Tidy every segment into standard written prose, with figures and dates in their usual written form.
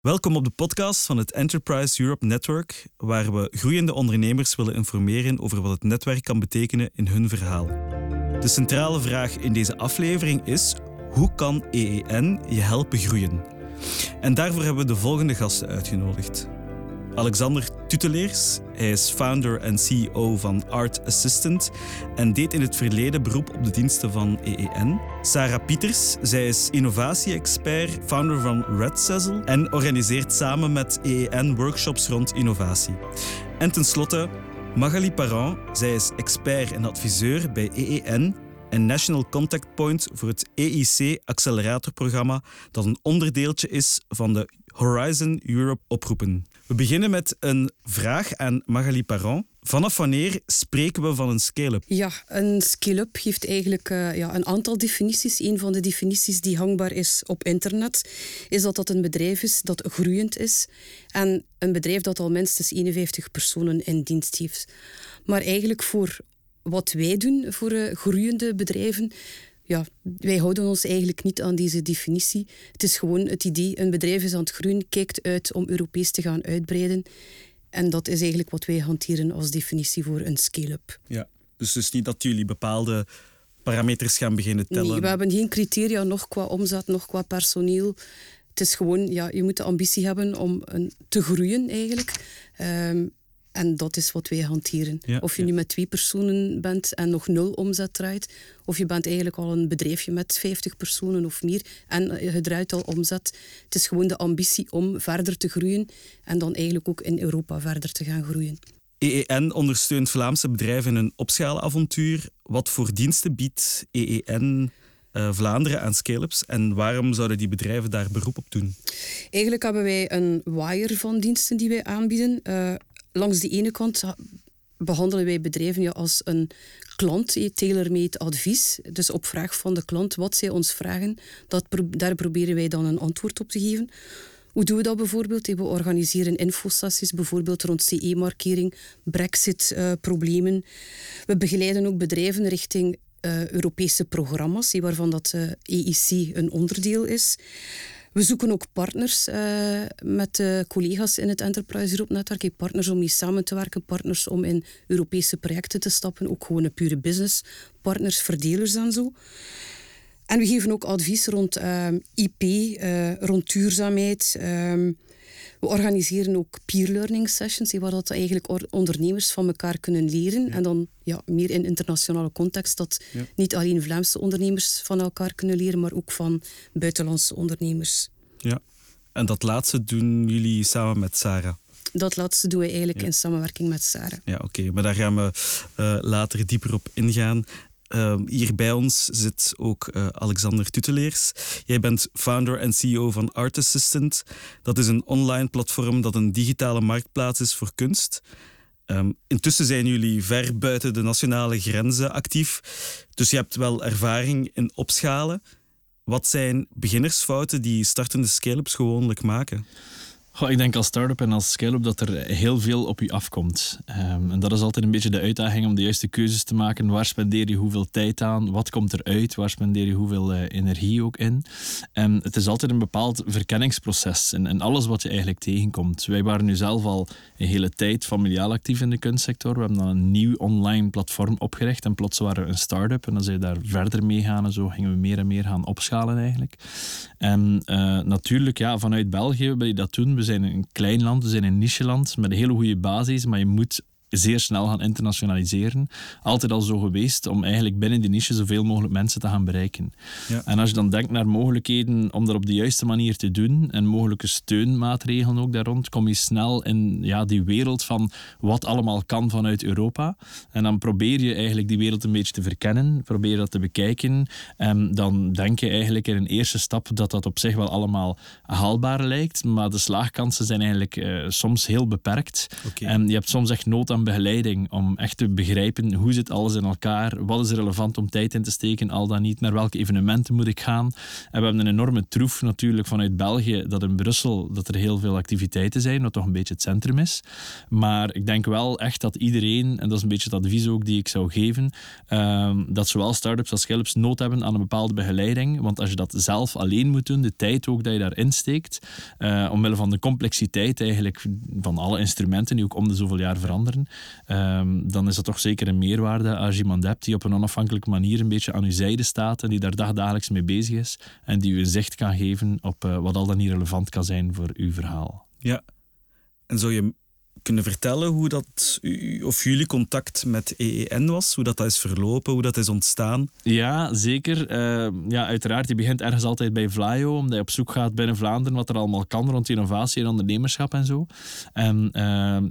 Welkom op de podcast van het Enterprise Europe Network, waar we groeiende ondernemers willen informeren over wat het netwerk kan betekenen in hun verhaal. De centrale vraag in deze aflevering is: hoe kan EEN je helpen groeien? En daarvoor hebben we de volgende gasten uitgenodigd. Alexander Tutteleers, hij is founder en CEO van Art Assistant en deed in het verleden beroep op de diensten van EEN. Sarah Pieters, zij is innovatie-expert, founder van Red Sessel en organiseert samen met EEN workshops rond innovatie. En tenslotte Magali Paran, zij is expert en adviseur bij EEN en National Contact Point voor het EIC Accelerator-programma dat een onderdeeltje is van de Horizon Europe oproepen. We beginnen met een vraag aan Magali Paran. Vanaf wanneer spreken we van een scale-up? Ja, een scale-up heeft eigenlijk een aantal definities. Een van de definities die hangbaar is op internet is dat een bedrijf is dat groeiend is en een bedrijf dat al minstens 51 personen in dienst heeft. Maar eigenlijk voor wat wij doen voor groeiende bedrijven, wij houden ons eigenlijk niet aan deze definitie. Het is gewoon het idee, een bedrijf is aan het groeien, kijkt uit om Europees te gaan uitbreiden. En dat is eigenlijk wat wij hanteren als definitie voor een scale-up. Ja, dus niet dat jullie bepaalde parameters gaan beginnen tellen? Nee, we hebben geen criteria, nog qua omzet, nog qua personeel. Het is gewoon, je moet de ambitie hebben om te groeien eigenlijk. En dat is wat wij hanteren. Ja, of je nu met 2 personen bent en nog 0 omzet draait, of je bent eigenlijk al een bedrijfje met 50 personen of meer en je draait al omzet. Het is gewoon de ambitie om verder te groeien en dan eigenlijk ook in Europa verder te gaan groeien. EEN ondersteunt Vlaamse bedrijven in een opschaalavontuur. Wat voor diensten biedt EEN Vlaanderen aan scale-ups en waarom zouden die bedrijven daar beroep op doen? Eigenlijk hebben wij een waaier van diensten die wij aanbieden. Langs de ene kant behandelen wij bedrijven als een klant, tailor-made advies. Dus op vraag van de klant, wat zij ons vragen, daar proberen wij dan een antwoord op te geven. Hoe doen we dat bijvoorbeeld? We organiseren infosessies, bijvoorbeeld rond CE-markering, Brexit-problemen. We begeleiden ook bedrijven richting Europese programma's, waarvan dat EIC een onderdeel is. We zoeken ook partners met collega's in het Enterprise Europe Network. Partners om mee samen te werken, partners om in Europese projecten te stappen. Ook gewoon een pure business, partners, verdelers en zo. En we geven ook advies rond IP, rond duurzaamheid. We organiseren ook peer learning sessions, waar dat eigenlijk ondernemers van elkaar kunnen leren. Ja. En dan meer in internationale context, dat niet alleen Vlaamse ondernemers van elkaar kunnen leren, maar ook van buitenlandse ondernemers. Ja, en dat laatste doen jullie samen met Sarah? Dat laatste doen we eigenlijk in samenwerking met Sarah. Ja, oké, maar daar gaan we later dieper op ingaan. Hier bij ons zit ook Alexander Tutteleers. Jij bent founder en CEO van Art Assistant. Dat is een online platform dat een digitale marktplaats is voor kunst. Intussen zijn jullie ver buiten de nationale grenzen actief. Dus je hebt wel ervaring in opschalen. Wat zijn beginnersfouten die startende scale-ups gewoonlijk maken? Ik denk als start-up en als scale-up dat er heel veel op je afkomt. En dat is altijd een beetje de uitdaging om de juiste keuzes te maken. Waar spendeer je hoeveel tijd aan? Wat komt eruit? Waar spendeer je hoeveel energie ook in? Het is altijd een bepaald verkenningsproces en alles wat je eigenlijk tegenkomt. Wij waren nu zelf al een hele tijd familiaal actief in de kunstsector. We hebben dan een nieuw online platform opgericht en plots waren we een start-up. En dan zijn we daar verder mee gaan en zo gingen we meer en meer gaan opschalen eigenlijk. En natuurlijk, vanuit België wil je dat doen. We zijn een klein land, we zijn een nicheland met een hele goede basis, maar je moet zeer snel gaan internationaliseren. Altijd al zo geweest om eigenlijk binnen die niche zoveel mogelijk mensen te gaan bereiken. Ja. En als je dan denkt naar mogelijkheden om dat op de juiste manier te doen en mogelijke steunmaatregelen ook daar rond, kom je snel in die wereld van wat allemaal kan vanuit Europa. En dan probeer je eigenlijk die wereld een beetje te verkennen, probeer dat te bekijken. En dan denk je eigenlijk in een eerste stap dat dat op zich wel allemaal haalbaar lijkt, maar de slaagkansen zijn eigenlijk soms heel beperkt. Okay. En je hebt soms echt nood aan van begeleiding om echt te begrijpen hoe zit alles in elkaar, wat is relevant om tijd in te steken, al dan niet, naar welke evenementen moet ik gaan. En we hebben een enorme troef natuurlijk vanuit België, dat in Brussel dat er heel veel activiteiten zijn, wat toch een beetje het centrum is. Maar ik denk wel echt dat iedereen, en dat is een beetje het advies ook die ik zou geven, dat zowel start-ups als scale-ups nood hebben aan een bepaalde begeleiding. Want als je dat zelf alleen moet doen, de tijd ook dat je daarin steekt, omwille van de complexiteit eigenlijk van alle instrumenten die ook om de zoveel jaar veranderen, dan is dat toch zeker een meerwaarde als je iemand hebt die op een onafhankelijke manier een beetje aan uw zijde staat en die daar dagelijks mee bezig is en die u een zicht kan geven op wat al dan niet relevant kan zijn voor uw verhaal. Ja, en zou je kunnen vertellen hoe dat, of jullie contact met EEN was, hoe dat is verlopen, hoe dat is ontstaan? Ja, zeker. Uiteraard, je begint ergens altijd bij VLAIO, omdat je op zoek gaat binnen Vlaanderen wat er allemaal kan rond innovatie en ondernemerschap en zo. En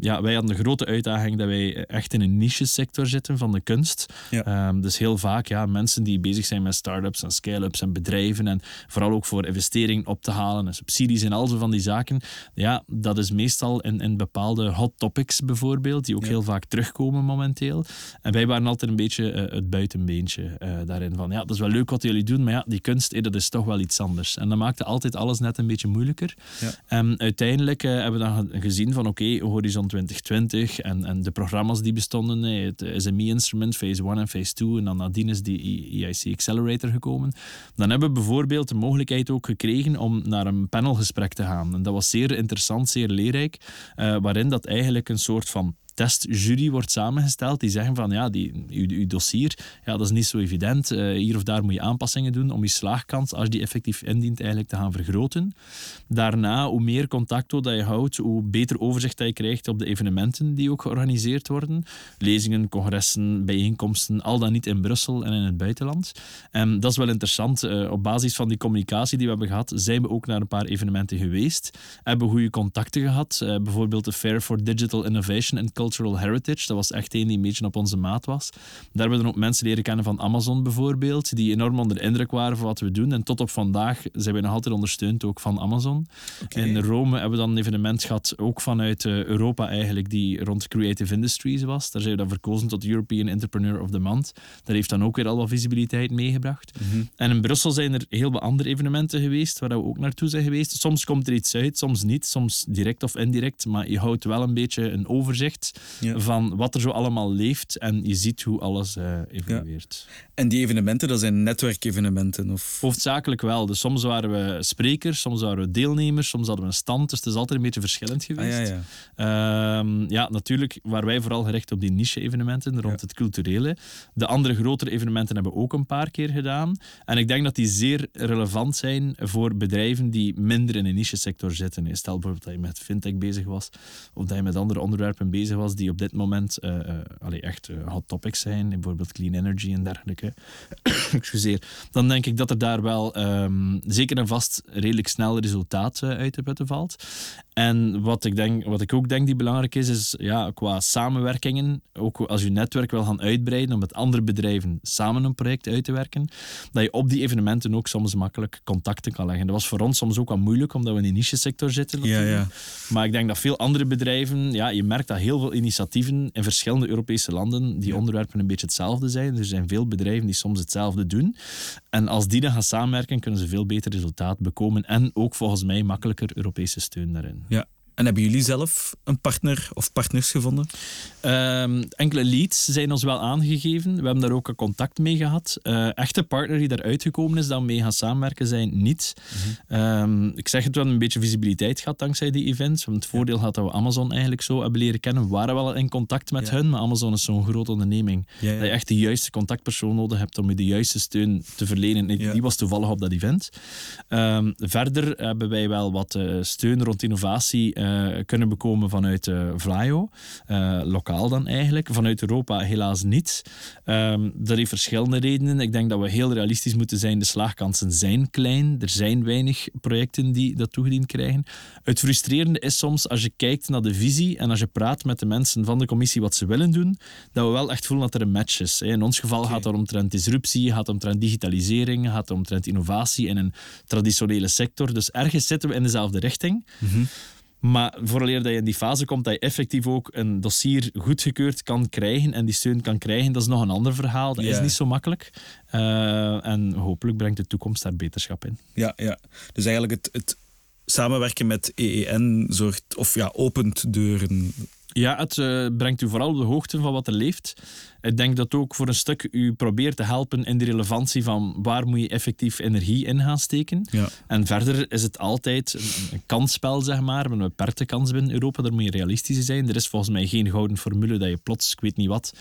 wij hadden de grote uitdaging dat wij echt in een niche-sector zitten van de kunst. Ja. Dus heel vaak mensen die bezig zijn met start-ups en scale-ups en bedrijven en vooral ook voor investeringen op te halen en subsidies en al zo van die zaken. Ja, dat is meestal in bepaalde hot topics bijvoorbeeld, die ook heel vaak terugkomen momenteel. En wij waren altijd een beetje het buitenbeentje daarin. Van ja, dat is wel leuk wat jullie doen, maar ja, die kunst, dat is toch wel iets anders. En dat maakte altijd alles net een beetje moeilijker. Ja. Uiteindelijk hebben we dan gezien van oké, Horizon 2020 en de programma's die bestonden, het SME-instrument, Phase 1 en Phase 2, en dan nadien is die EIC Accelerator gekomen. Dan hebben we bijvoorbeeld de mogelijkheid ook gekregen om naar een panelgesprek te gaan. En dat was zeer interessant, zeer leerrijk, waarin dat eigenlijk een soort van testjury wordt samengesteld, die zeggen van uw dossier, dat is niet zo evident. Hier of daar moet je aanpassingen doen om je slaagkans, als die effectief indient, eigenlijk te gaan vergroten. Daarna, hoe meer contact dat je houdt, hoe beter overzicht dat je krijgt op de evenementen die ook georganiseerd worden. Lezingen, congressen, bijeenkomsten, al dan niet in Brussel en in het buitenland. En dat is wel interessant. Op basis van die communicatie die we hebben gehad, zijn we ook naar een paar evenementen geweest. Hebben goede contacten gehad. Bijvoorbeeld de Fair for Digital Innovation and Culture. Cultural Heritage, dat was echt één die een beetje op onze maat was. Daar hebben we dan ook mensen leren kennen van Amazon bijvoorbeeld, die enorm onder de indruk waren van wat we doen. En tot op vandaag zijn we nog altijd ondersteund ook van Amazon. Okay. In Rome hebben we dan een evenement gehad, ook vanuit Europa eigenlijk, die rond Creative Industries was. Daar zijn we dan verkozen tot European Entrepreneur of the Month. Daar heeft dan ook weer al wat visibiliteit meegebracht. Mm-hmm. En in Brussel zijn er heel wat andere evenementen geweest, waar we ook naartoe zijn geweest. Soms komt er iets uit, soms niet, soms direct of indirect, maar je houdt wel een beetje een overzicht van wat er zo allemaal leeft en je ziet hoe alles evolueert. Ja. En die evenementen, dat zijn netwerkevenementen? Hoofdzakelijk wel. Dus soms waren we sprekers, soms waren we deelnemers, soms hadden we een stand, dus het is altijd een beetje verschillend geweest. Natuurlijk waren wij vooral gericht op die niche-evenementen rond het culturele. De andere grotere evenementen hebben we ook een paar keer gedaan en ik denk dat die zeer relevant zijn voor bedrijven die minder in de niche-sector zitten. Stel bijvoorbeeld dat je met fintech bezig was of dat je met andere onderwerpen bezig was die op dit moment hot topics zijn, bijvoorbeeld clean energy en dergelijke, excuseer, dan denk ik dat er daar wel zeker en vast redelijk snel resultaat uit te putten valt. En wat ik ook denk die belangrijk is qua samenwerkingen, ook als je netwerk wil gaan uitbreiden om met andere bedrijven samen een project uit te werken, dat je op die evenementen ook soms makkelijk contacten kan leggen. Dat was voor ons soms ook wel moeilijk, omdat we in die niche-sector zitten. Ja. Maar ik denk dat veel andere bedrijven, je merkt dat heel veel initiatieven in verschillende Europese landen die onderwerpen een beetje hetzelfde zijn. Er zijn veel bedrijven die soms hetzelfde doen. En als die dan gaan samenwerken, kunnen ze veel beter resultaat bekomen en ook volgens mij makkelijker Europese steun daarin. Ja. En hebben jullie zelf een partner of partners gevonden? Enkele leads zijn ons wel aangegeven. We hebben daar ook een contact mee gehad. Echte partner die daaruit gekomen is, dat we mee gaan samenwerken, zijn niet. Mm-hmm. Ik zeg het, we hebben een beetje visibiliteit gehad dankzij die events. We hebben het voordeel gehad dat we Amazon eigenlijk zo hebben leren kennen. We waren wel in contact met hun, maar Amazon is zo'n grote onderneming. Ja. Dat je echt de juiste contactpersoon nodig hebt om je de juiste steun te verlenen. Die was toevallig op dat event. Verder hebben wij wel wat steun rond innovatie kunnen bekomen vanuit VLAIO, lokaal dan eigenlijk. Vanuit Europa helaas niet. Dat heeft verschillende redenen. Ik denk dat we heel realistisch moeten zijn. De slaagkansen zijn klein. Er zijn weinig projecten die dat toegediend krijgen. Het frustrerende is soms, als je kijkt naar de visie en als je praat met de mensen van de commissie wat ze willen doen, dat we wel echt voelen dat er een match is. In ons geval gaat het omtrent disruptie, gaat het omtrent digitalisering, gaat het omtrent innovatie in een traditionele sector. Dus ergens zitten we in dezelfde richting. Mm-hmm. Maar vooraleer dat je in die fase komt dat je effectief ook een dossier goedgekeurd kan krijgen en die steun kan krijgen, dat is nog een ander verhaal. Dat is niet zo makkelijk. En hopelijk brengt de toekomst daar beterschap in. Ja, ja. Dus eigenlijk het samenwerken met EEN opent deuren. Ja, het brengt u vooral op de hoogte van wat er leeft. Ik denk dat ook voor een stuk u probeert te helpen in de relevantie van waar moet je effectief energie in gaan steken. Ja. En verder is het altijd een kansspel, zeg maar. Een beperkte kans binnen Europa, daar moet je realistisch in zijn. Er is volgens mij geen gouden formule dat je plots, ik weet niet wat,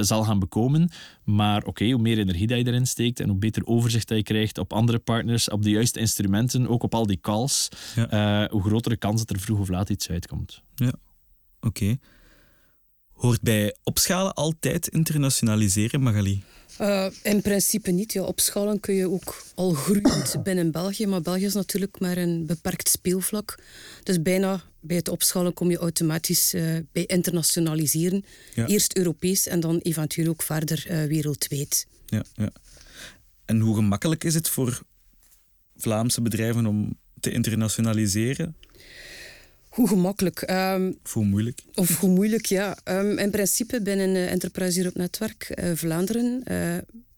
zal gaan bekomen. Maar oké, hoe meer energie dat je erin steekt en hoe beter overzicht dat je krijgt op andere partners, op de juiste instrumenten, ook op al die calls, hoe grotere kans dat er vroeg of laat iets uitkomt. Ja. Oké. Hoort bij opschalen altijd internationaliseren, Magali? In principe niet. Ja. Opschalen kun je ook al groeiend binnen België, maar België is natuurlijk maar een beperkt speelvlak. Dus bijna bij het opschalen kom je automatisch bij internationaliseren. Ja. Eerst Europees en dan eventueel ook verder wereldwijd. Ja, ja. En hoe gemakkelijk is het voor Vlaamse bedrijven om te internationaliseren? Hoe gemakkelijk. Of hoe moeilijk. Of hoe moeilijk, ja. In principe binnen Enterprise Europe Network Vlaanderen.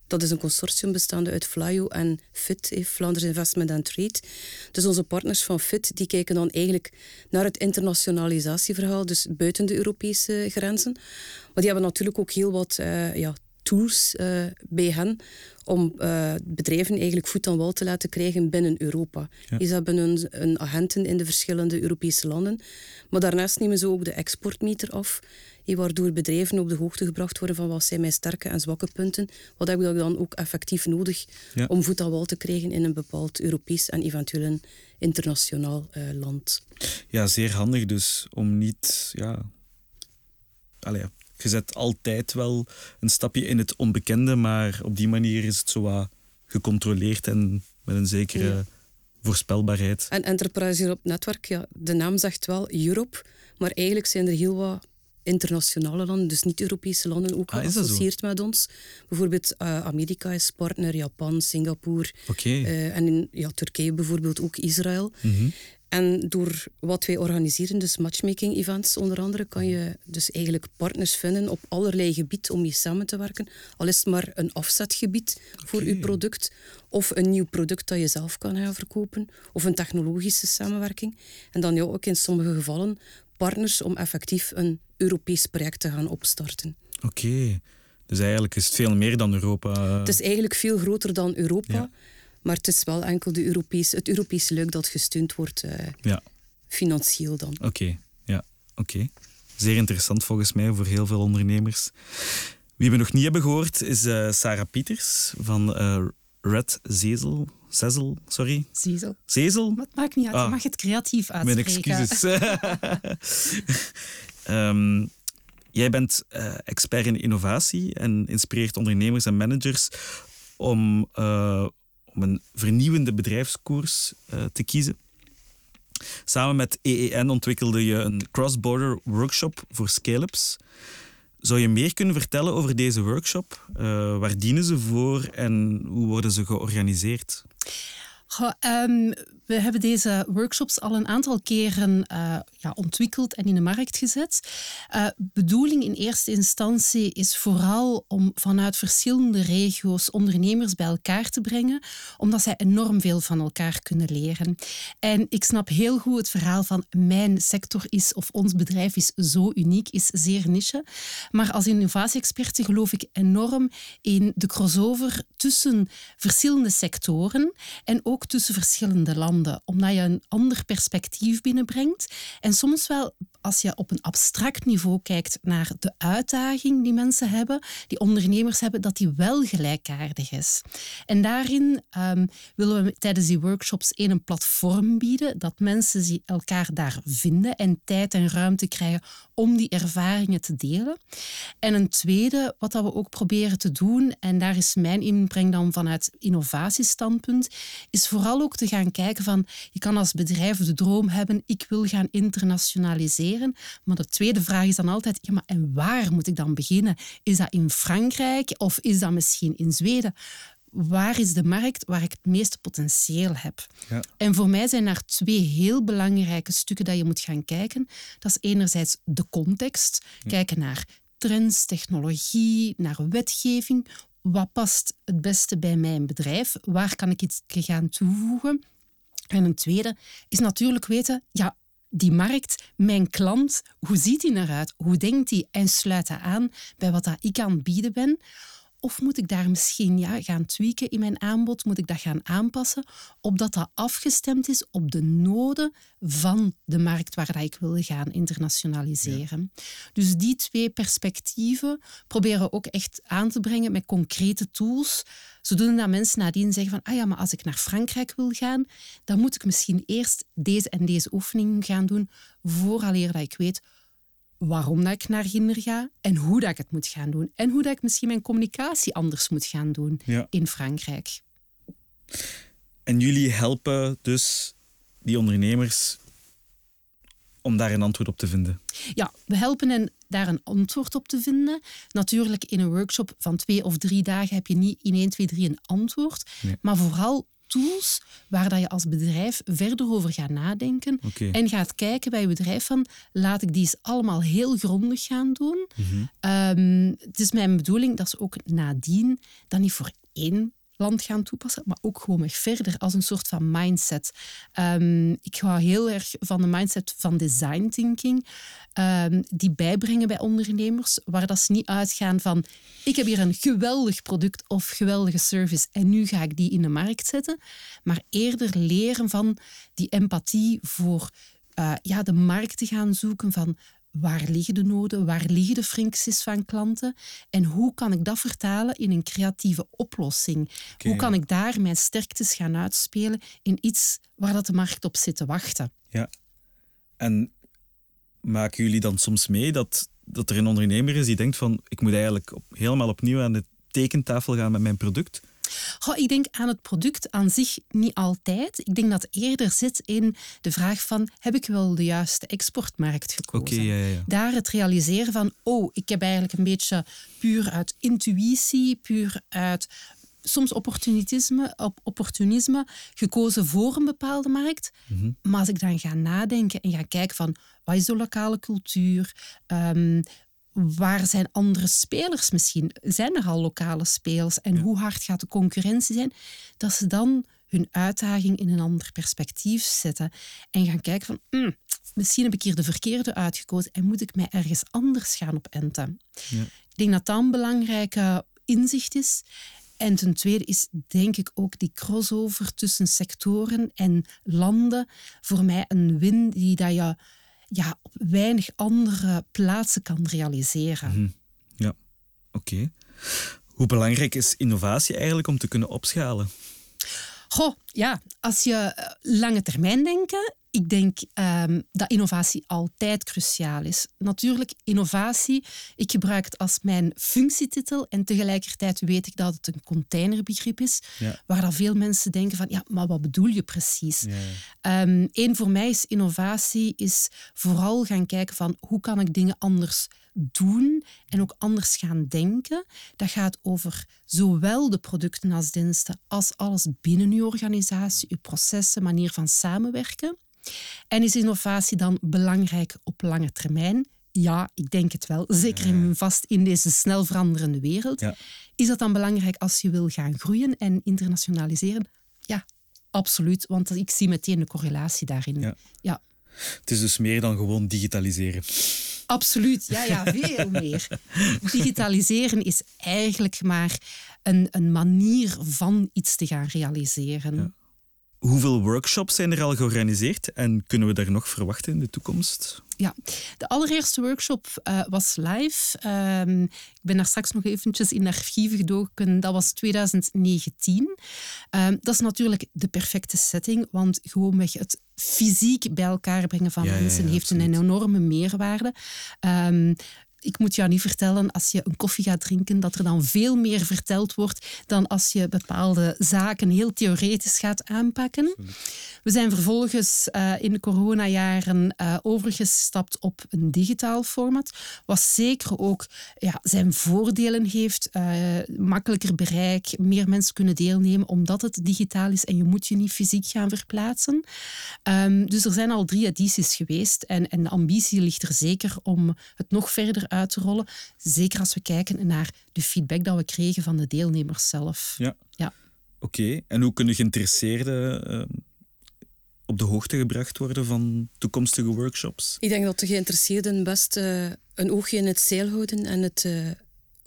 Dat is een consortium bestaande uit VLAIO en FIT, Vlaanders Investment and Trade. Dus onze partners van FIT die kijken dan eigenlijk naar het internationalisatieverhaal, dus buiten de Europese grenzen. Maar die hebben natuurlijk ook heel wat tools bij hen om bedrijven eigenlijk voet aan wal te laten krijgen binnen Europa. Ja. Ze hebben hun agenten in de verschillende Europese landen. Maar daarnaast nemen ze ook de exportmeter af, waardoor bedrijven op de hoogte gebracht worden van wat zijn mijn sterke en zwakke punten. Wat heb ik dan ook effectief nodig om voet aan wal te krijgen in een bepaald Europees en eventueel een internationaal land. Ja, zeer handig dus om niet... Je zet altijd wel een stapje in het onbekende, maar op die manier is het zo wat gecontroleerd en met een zekere voorspelbaarheid. En Enterprise Europe Network, de naam zegt wel Europe, maar eigenlijk zijn er heel wat internationale landen, dus niet-Europese landen, ook geassocieerd met ons. Bijvoorbeeld Amerika is partner, Japan, Singapore en in Turkije bijvoorbeeld ook Israël. Mm-hmm. En door wat wij organiseren, dus matchmaking-events onder andere, kan je dus eigenlijk partners vinden op allerlei gebieden om mee samen te werken. Al is het maar een afzetgebied voor je product, of een nieuw product dat je zelf kan gaan verkopen, of een technologische samenwerking. En dan ook in sommige gevallen partners om effectief een Europees project te gaan opstarten. Oké. Dus eigenlijk is het veel meer dan Europa. Het is eigenlijk veel groter dan Europa. Ja. Maar het is wel enkel het Europese leuk dat gesteund wordt, financieel dan. Oké. Zeer interessant volgens mij voor heel veel ondernemers. Wie we nog niet hebben gehoord is Sarah Pieters van Red Sessel. Sessel. Maar het maakt niet uit, je mag het creatief uitspreken. Mijn excuses. Jij bent expert in innovatie en inspireert ondernemers en managers om een vernieuwende bedrijfskoers te kiezen. Samen met EEN ontwikkelde je een cross-border workshop voor scale-ups. Zou je meer kunnen vertellen over deze workshop? Waar dienen ze voor en hoe worden ze georganiseerd? We hebben deze workshops al een aantal keren ontwikkeld en in de markt gezet. Bedoeling in eerste instantie is vooral om vanuit verschillende regio's ondernemers bij elkaar te brengen, omdat zij enorm veel van elkaar kunnen leren. En ik snap heel goed het verhaal van mijn sector is of ons bedrijf is zo uniek, is zeer niche. Maar als innovatie-experte geloof ik enorm in de crossover tussen verschillende sectoren en ook tussen verschillende landen, omdat je een ander perspectief binnenbrengt. En soms wel, als je op een abstract niveau kijkt naar de uitdaging die mensen hebben, die ondernemers hebben, dat die wel gelijkaardig is. En daarin willen we tijdens die workshops een platform bieden, dat mensen elkaar daar vinden en tijd en ruimte krijgen om die ervaringen te delen. En een tweede, wat dat we ook proberen te doen, en daar is mijn inbreng dan vanuit innovatiestandpunt, is vooral ook te gaan kijken van, je kan als bedrijf de droom hebben, ik wil gaan internationaliseren. Maar de tweede vraag is dan altijd, en waar moet ik dan beginnen? Is dat in Frankrijk of is dat misschien in Zweden? waar is de markt waar ik het meeste potentieel heb? Ja. En voor mij zijn daar twee heel belangrijke stukken dat je moet gaan kijken. Dat is enerzijds de context. Kijken naar trends, technologie, naar wetgeving. Wat past het beste bij mijn bedrijf? Waar kan ik iets gaan toevoegen? En een tweede is natuurlijk weten... ja, die markt, mijn klant, hoe ziet die eruit? Hoe denkt die? En sluit dat aan bij wat dat ik aan het bieden ben? Of moet ik daar misschien gaan tweaken in mijn aanbod? Moet ik dat gaan aanpassen? Opdat dat afgestemd is op de noden van de markt waar dat ik wil gaan internationaliseren. Ja. Dus die twee perspectieven proberen ook echt aan te brengen met concrete tools. Zodoende dat mensen nadien zeggen van, maar als ik naar Frankrijk wil gaan, dan moet ik misschien eerst deze en deze oefening gaan doen, vooraleer dat ik weet... waarom dat ik naar Ginder ga en hoe dat ik het moet gaan doen. En hoe dat ik misschien mijn communicatie anders moet gaan doen in Frankrijk. En jullie helpen dus die ondernemers om daar een antwoord op te vinden? Ja, we helpen hen daar een antwoord op te vinden. Natuurlijk, in een workshop van 2 of 3 dagen heb je niet in 1, 2, 3 een antwoord. Nee. Maar vooral... tools waar dat je als bedrijf verder over gaat nadenken en gaat kijken bij je bedrijf van, laat ik die eens allemaal heel grondig gaan doen. Het is mijn bedoeling dat ze ook nadien dat niet voor 1 land gaan toepassen, maar ook gewoon weer verder als een soort van mindset. Ik hou heel erg van de mindset van design thinking, die bijbrengen bij ondernemers, waar dat ze niet uitgaan van, ik heb hier een geweldig product of geweldige service en nu ga ik die in de markt zetten, maar eerder leren van die empathie voor de markt te gaan zoeken van, waar liggen de noden, waar liggen de fricties van klanten en hoe kan ik dat vertalen in een creatieve oplossing? Hoe kan ik daar mijn sterktes gaan uitspelen in iets waar dat de markt op zit te wachten? Ja. En maken jullie dan soms mee dat er een ondernemer is die denkt van, ik moet eigenlijk helemaal opnieuw aan de tekentafel gaan met mijn product? Ik denk aan het product aan zich niet altijd. Ik denk dat het eerder zit in de vraag van, heb ik wel de juiste exportmarkt gekozen? Daar het realiseren van, ik heb eigenlijk een beetje puur uit intuïtie, puur uit soms opportunisme gekozen voor een bepaalde markt. Maar als ik dan ga nadenken en ga kijken van, wat is de lokale cultuur? Waar zijn andere spelers misschien? Zijn er al lokale spelers? En hoe hard gaat de concurrentie zijn? Dat ze dan hun uitdaging in een ander perspectief zetten. En gaan kijken van... misschien heb ik hier de verkeerde uitgekozen en moet ik mij ergens anders gaan op enten. Ja. Ik denk dat dat een belangrijke inzicht is. En ten tweede is, denk ik, ook die crossover tussen sectoren en landen voor mij een win die dat je... op weinig andere plaatsen kan realiseren. Ja, oké. Hoe belangrijk is innovatie eigenlijk om te kunnen opschalen? Als je lange termijn denkt... Ik denk dat innovatie altijd cruciaal is. Natuurlijk, innovatie, ik gebruik het als mijn functietitel en tegelijkertijd weet ik dat het een containerbegrip is, waar dan veel mensen denken van, maar wat bedoel je precies? Voor mij is innovatie is vooral gaan kijken van, hoe kan ik dingen anders doen en ook anders gaan denken. Dat gaat over zowel de producten als diensten als alles binnen uw organisatie, uw processen, manier van samenwerken. En is innovatie dan belangrijk op lange termijn? Ja, ik denk het wel. Zeker vast in deze snel veranderende wereld. Ja. Is dat dan belangrijk als je wil gaan groeien en internationaliseren? Ja, absoluut. Want ik zie meteen de correlatie daarin. Ja. Het is dus meer dan gewoon digitaliseren. Absoluut, veel meer. Digitaliseren is eigenlijk maar een manier van iets te gaan realiseren. Ja. Hoeveel workshops zijn er al georganiseerd en kunnen we daar nog verwachten in de toekomst? Ja, de allereerste workshop was live. Ik ben daar straks nog eventjes in de archieven gedoken. Dat was 2019. Dat is natuurlijk de perfecte setting, want gewoonweg het fysiek bij elkaar brengen van mensen heeft een enorme meerwaarde. Ik moet jou niet vertellen, als je een koffie gaat drinken, dat er dan veel meer verteld wordt dan als je bepaalde zaken heel theoretisch gaat aanpakken. We zijn vervolgens in de coronajaren overgestapt op een digitaal format, wat zeker ook zijn voordelen heeft. Makkelijker bereik, meer mensen kunnen deelnemen, omdat het digitaal is en je moet je niet fysiek gaan verplaatsen. Dus er zijn al 3 edities geweest en de ambitie ligt er zeker om het nog verder uit te rollen. Zeker als we kijken naar de feedback dat we kregen van de deelnemers zelf. Ja. Oké. En hoe kunnen geïnteresseerden op de hoogte gebracht worden van toekomstige workshops? Ik denk dat de geïnteresseerden best een oogje in het zeil houden en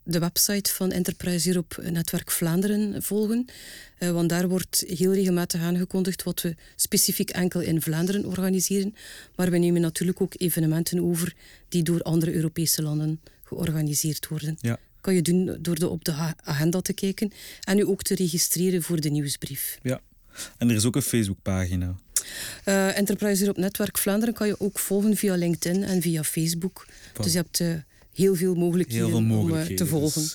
de website van Enterprise Europe Netwerk Vlaanderen volgen. Want daar wordt heel regelmatig aangekondigd wat we specifiek enkel in Vlaanderen organiseren. Maar we nemen natuurlijk ook evenementen over die door andere Europese landen georganiseerd worden. Ja. Kan je doen door op de agenda te kijken en je ook te registreren voor de nieuwsbrief. Ja, en er is ook een Facebookpagina. Enterprise Europe Netwerk Vlaanderen kan je ook volgen via LinkedIn en via Facebook. Wow. Dus je hebt... heel veel mogelijkheden om te volgen.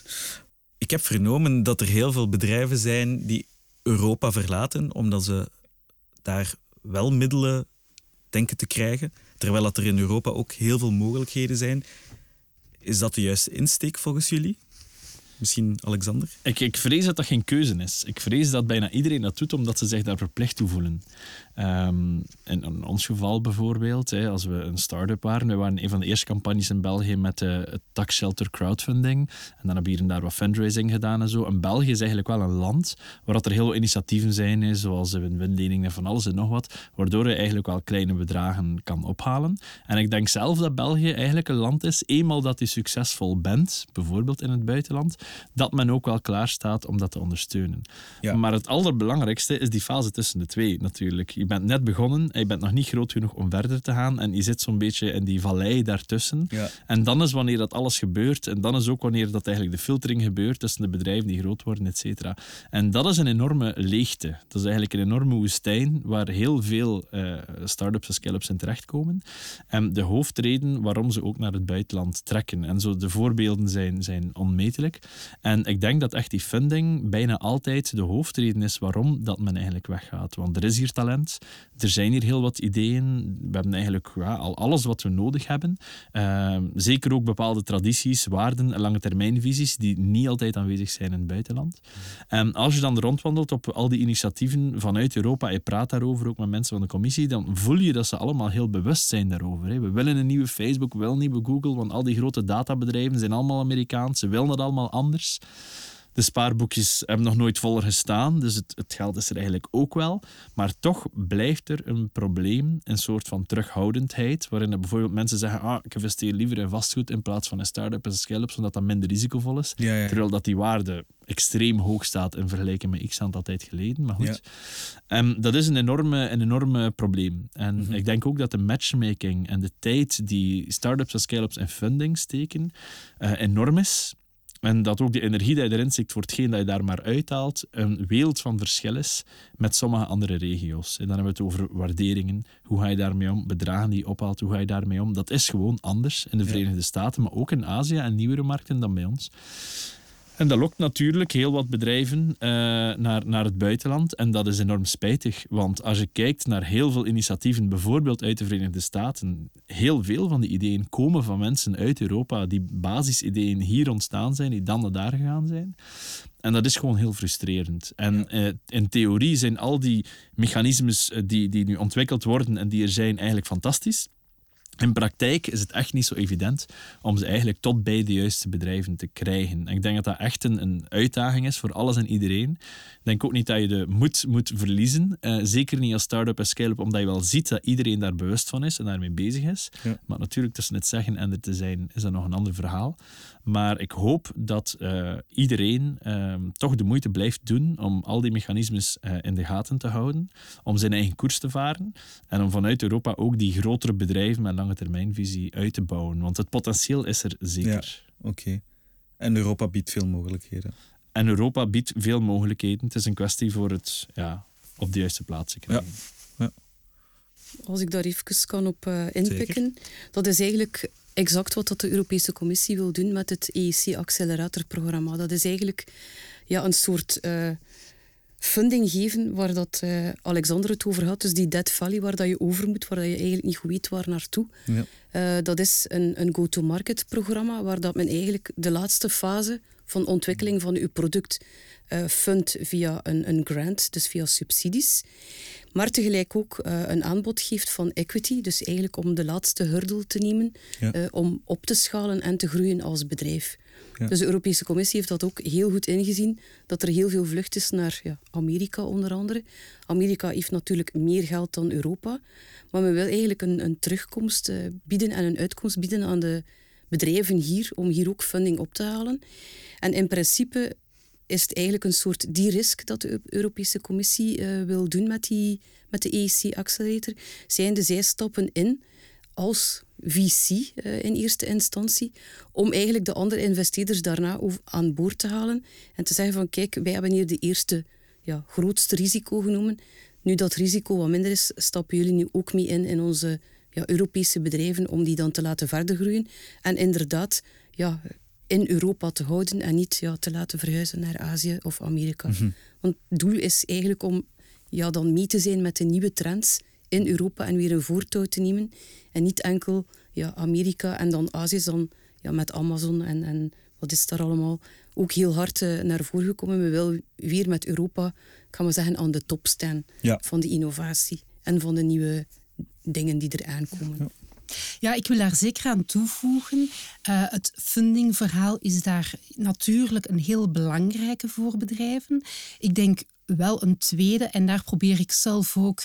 Ik heb vernomen dat er heel veel bedrijven zijn die Europa verlaten, omdat ze daar wel middelen denken te krijgen, terwijl dat er in Europa ook heel veel mogelijkheden zijn. Is dat de juiste insteek volgens jullie? Misschien Alexander? Ik vrees dat geen keuze is. Ik vrees dat bijna iedereen dat doet omdat ze zich daar verplicht toe voelen. In ons geval bijvoorbeeld, als we een start-up waren. We waren een van de eerste campagnes in België met het tax shelter crowdfunding. En dan hebben we hier en daar wat fundraising gedaan en zo. En België is eigenlijk wel een land waar er heel veel initiatieven zijn, zoals win-win-leningen en van alles en nog wat. Waardoor je eigenlijk wel kleine bedragen kan ophalen. En ik denk zelf dat België eigenlijk een land is, eenmaal dat je succesvol bent, bijvoorbeeld in het buitenland, dat men ook wel klaar staat om dat te ondersteunen. Ja. Maar het allerbelangrijkste is die fase tussen de twee natuurlijk. Je bent net begonnen en je bent nog niet groot genoeg om verder te gaan en je zit zo'n beetje in die vallei daartussen. Ja. En dan is wanneer dat alles gebeurt en dan is ook wanneer dat eigenlijk de filtering gebeurt tussen de bedrijven die groot worden, et cetera. En dat is een enorme leegte. Dat is eigenlijk een enorme woestijn waar heel veel start-ups en scale-ups in terechtkomen. En de hoofdreden waarom ze ook naar het buitenland trekken. En zo de voorbeelden zijn onmetelijk. En ik denk dat echt die funding bijna altijd de hoofdreden is waarom dat men eigenlijk weggaat. Want er is hier talent, er zijn hier heel wat ideeën, we hebben eigenlijk al alles wat we nodig hebben. Zeker ook bepaalde tradities, waarden en langetermijnvisies die niet altijd aanwezig zijn in het buitenland. En als je dan rondwandelt op al die initiatieven vanuit Europa, je praat daarover ook met mensen van de commissie, dan voel je dat ze allemaal heel bewust zijn daarover. Hè. We willen een nieuwe Facebook, we willen een nieuwe Google, want al die grote databedrijven zijn allemaal Amerikaans, ze willen dat allemaal anders. De spaarboekjes hebben nog nooit voller gestaan, dus het geld is er eigenlijk ook wel. Maar toch blijft er een probleem, een soort van terughoudendheid, waarin er bijvoorbeeld mensen zeggen, ik investeer liever in vastgoed in plaats van een start-up en een scale-ups, omdat dat minder risicovol is. Ja, ja. Terwijl dat die waarde extreem hoog staat in vergelijking met x aantal tijd geleden. Maar goed, ja. Dat is een enorme probleem. En ik denk ook dat de matchmaking en de tijd die start-ups en scale-ups en funding steken enorm is. En dat ook de energie die je erin steekt voor hetgeen dat je daar maar uithaalt, een wereld van verschil is met sommige andere regio's. En dan hebben we het over waarderingen. Hoe ga je daarmee om? Bedragen die je ophaalt, hoe ga je daarmee om? Dat is gewoon anders in de Verenigde Staten, maar ook in Azië en nieuwere markten dan bij ons. En dat lokt natuurlijk heel wat bedrijven naar het buitenland. En dat is enorm spijtig. Want als je kijkt naar heel veel initiatieven, bijvoorbeeld uit de Verenigde Staten, heel veel van die ideeën komen van mensen uit Europa die basisideeën hier ontstaan zijn, die dan naar daar gegaan zijn. En dat is gewoon heel frustrerend. En in theorie zijn al die mechanismes die nu ontwikkeld worden en die er zijn eigenlijk fantastisch. In praktijk is het echt niet zo evident om ze eigenlijk tot bij de juiste bedrijven te krijgen. En ik denk dat dat echt een uitdaging is voor alles en iedereen. Ik denk ook niet dat je de moed moet verliezen. Zeker niet als start-up en scale-up, omdat je wel ziet dat iedereen daar bewust van is en daarmee bezig is. Ja. Maar natuurlijk, tussen het zeggen en er te zijn, is dat nog een ander verhaal. Maar ik hoop dat iedereen toch de moeite blijft doen om al die mechanismes in de gaten te houden, om zijn eigen koers te varen en om vanuit Europa ook die grotere bedrijven met lange termijnvisie uit te bouwen. Want het potentieel is er zeker. Ja, oké. En Europa biedt veel mogelijkheden. Het is een kwestie voor het op de juiste plaats te krijgen. Ja. Als ik daar even kan op inpikken. Zeker. Dat is eigenlijk exact wat dat de Europese Commissie wil doen met het EIC Accelerator-programma. Dat is eigenlijk een soort funding geven waar dat Alexander het over had. Dus die Dead Valley waar dat je over moet, waar dat je eigenlijk niet goed weet waar naartoe. Ja. Dat is een go-to-market-programma waar dat men eigenlijk de laatste fase van ontwikkeling van uw product fundt via een grant, dus via subsidies. Maar tegelijk ook een aanbod geeft van equity, dus eigenlijk om de laatste hurdel te nemen, om op te schalen en te groeien als bedrijf. Ja. Dus de Europese Commissie heeft dat ook heel goed ingezien, dat er heel veel vlucht is naar Amerika onder andere. Amerika heeft natuurlijk meer geld dan Europa, maar men wil eigenlijk een terugkomst bieden en een uitkomst bieden aan de bedrijven hier, om hier ook funding op te halen. En in principe is het eigenlijk een soort de-risk dat de Europese Commissie wil doen met de EIC Accelerator. Zij stappen in als VC in eerste instantie, om eigenlijk de andere investeerders daarna aan boord te halen en te zeggen van kijk, wij hebben hier de eerste grootste risico genomen. Nu dat risico wat minder is, stappen jullie nu ook mee in onze Europese bedrijven om die dan te laten verder groeien en inderdaad in Europa te houden en niet te laten verhuizen naar Azië of Amerika. Mm-hmm. Want het doel is eigenlijk om dan mee te zijn met de nieuwe trends in Europa en weer een voortouw te nemen en niet enkel Amerika en dan Azië dan met Amazon en wat is daar allemaal ook heel hard naar voren gekomen. We willen weer met Europa, gaan we zeggen, aan de top staan van de innovatie en van de nieuwe dingen die er aankomen. Ja. Ja, ik wil daar zeker aan toevoegen. Het fundingverhaal is daar natuurlijk een heel belangrijke voor bedrijven. Ik denk wel een tweede, en daar probeer ik zelf ook,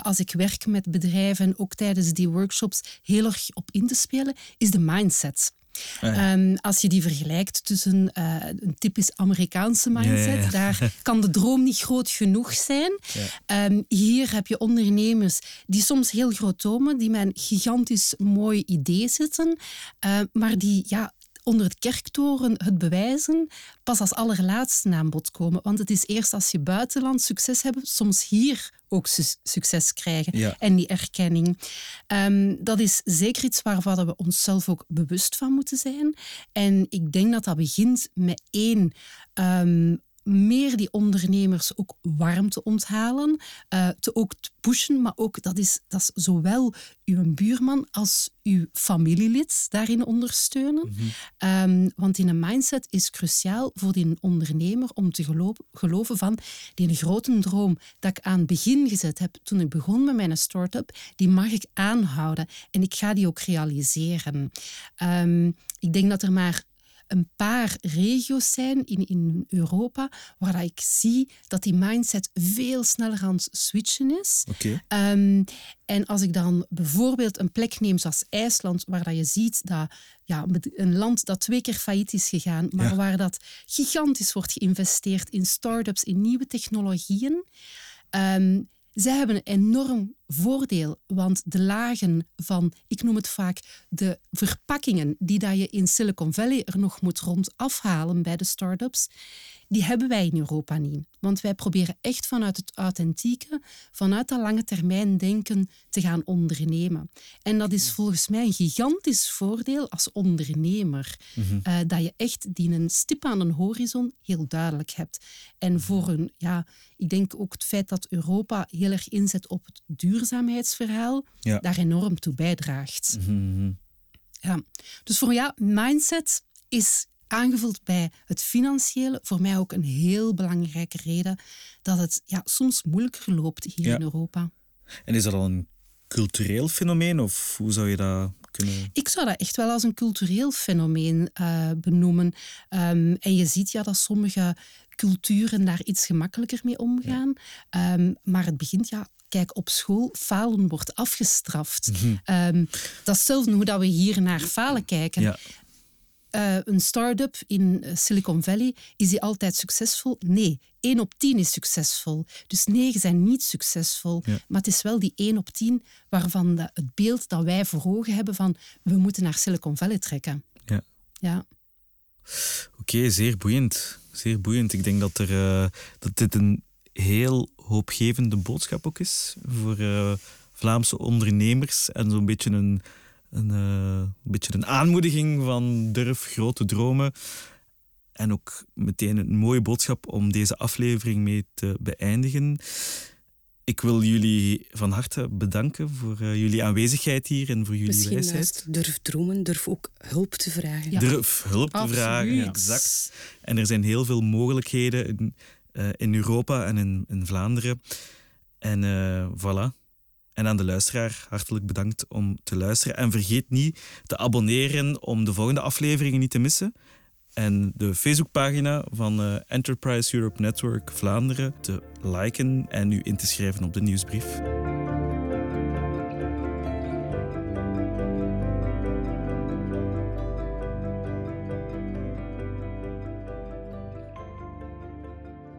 als ik werk met bedrijven en ook tijdens die workshops heel erg op in te spelen, is de mindset. Ja. Als je die vergelijkt tussen een typisch Amerikaanse mindset, daar kan de droom niet groot genoeg zijn. Ja. Hier heb je ondernemers die soms heel groot dromen, die met een gigantisch mooi idee zitten, maar die onder het kerktoren het bewijzen pas als allerlaatste aan bod komen. Want het is eerst als je buitenland succes hebt, soms hier ook succes krijgen en die erkenning. Dat is zeker iets waarvan we onszelf ook bewust van moeten zijn. En ik denk dat dat begint met één, meer die ondernemers ook warm te onthalen, te ook te pushen, maar ook dat is zowel uw buurman als uw familielid daarin ondersteunen. Mm-hmm. Want in een mindset is cruciaal voor die ondernemer om te geloven van die grote droom dat ik aan het begin gezet heb toen ik begon met mijn start-up, die mag ik aanhouden en ik ga die ook realiseren. Ik denk dat er maar een paar regio's zijn in Europa waar dat ik zie dat die mindset veel sneller aan het switchen is. Okay. En als ik dan bijvoorbeeld een plek neem zoals IJsland, waar dat je ziet dat een land dat 2 keer failliet is gegaan, maar waar dat gigantisch wordt geïnvesteerd in start-ups, in nieuwe technologieën. Zij hebben een enorm voordeel, want de lagen van, ik noem het vaak, de verpakkingen die dat je in Silicon Valley er nog moet rond afhalen bij de start-ups, die hebben wij in Europa niet. Want wij proberen echt vanuit het authentieke, vanuit dat lange termijn denken te gaan ondernemen. En dat is volgens mij een gigantisch voordeel als ondernemer. Mm-hmm. Dat je echt die een stip aan een horizon heel duidelijk hebt. En voor hun, ik denk ook het feit dat Europa heel erg inzet op het duurzaamheidsverhaal, daar enorm toe bijdraagt. Mm-hmm. Ja. Dus voor jou, mindset is aangevuld bij het financiële, voor mij ook een heel belangrijke reden dat het soms moeilijker loopt hier in Europa. En is dat al een cultureel fenomeen of hoe zou je dat kunnen... Ik zou dat echt wel als een cultureel fenomeen benoemen. En je ziet dat sommige culturen daar iets gemakkelijker mee omgaan. Ja. Maar het begint kijk, op school, falen wordt afgestraft. Mm-hmm. Dat is zelfs hoe dat we hier naar falen kijken. Ja. Een start-up in Silicon Valley, is die altijd succesvol? Nee, 1 op 10 is succesvol. Dus 9 zijn niet succesvol. Ja. Maar het is wel die 1 op 10 waarvan het beeld dat wij voor ogen hebben van we moeten naar Silicon Valley trekken. Ja. Ja. Oké, zeer boeiend. Zeer boeiend. Ik denk dat dit een heel hoopgevende boodschap ook is voor Vlaamse ondernemers en zo'n beetje een een beetje een aanmoediging van durf grote dromen. En ook meteen een mooie boodschap om deze aflevering mee te beëindigen. Ik wil jullie van harte bedanken voor jullie aanwezigheid hier en voor jullie wijsheid. Misschien durf dromen, durf ook hulp te vragen. Ja. Durf hulp te vragen, ja, exact. En er zijn heel veel mogelijkheden in Europa en in Vlaanderen. En voilà. En aan de luisteraar, hartelijk bedankt om te luisteren. En vergeet niet te abonneren om de volgende afleveringen niet te missen. En de Facebookpagina van Enterprise Europe Network Vlaanderen te liken en u in te schrijven op de nieuwsbrief.